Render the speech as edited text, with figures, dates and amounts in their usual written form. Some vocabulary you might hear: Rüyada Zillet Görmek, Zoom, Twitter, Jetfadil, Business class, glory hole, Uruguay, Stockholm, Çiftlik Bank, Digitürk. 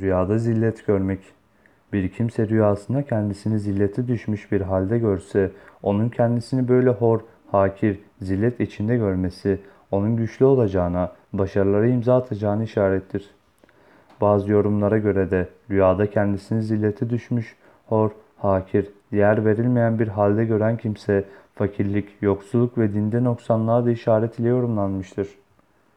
Rüyada zillet görmek. Bir kimse rüyasında kendisini zillete düşmüş bir halde görse, onun kendisini böyle hor, hakir, zillet içinde görmesi, onun güçlü olacağına, başarılara imza atacağına işarettir. Bazı yorumlara göre de rüyada kendisini zillete düşmüş, hor, hakir, değer verilmeyen bir halde gören kimse, fakirlik, yoksulluk ve dinde noksanlığa da işaret ile yorumlanmıştır.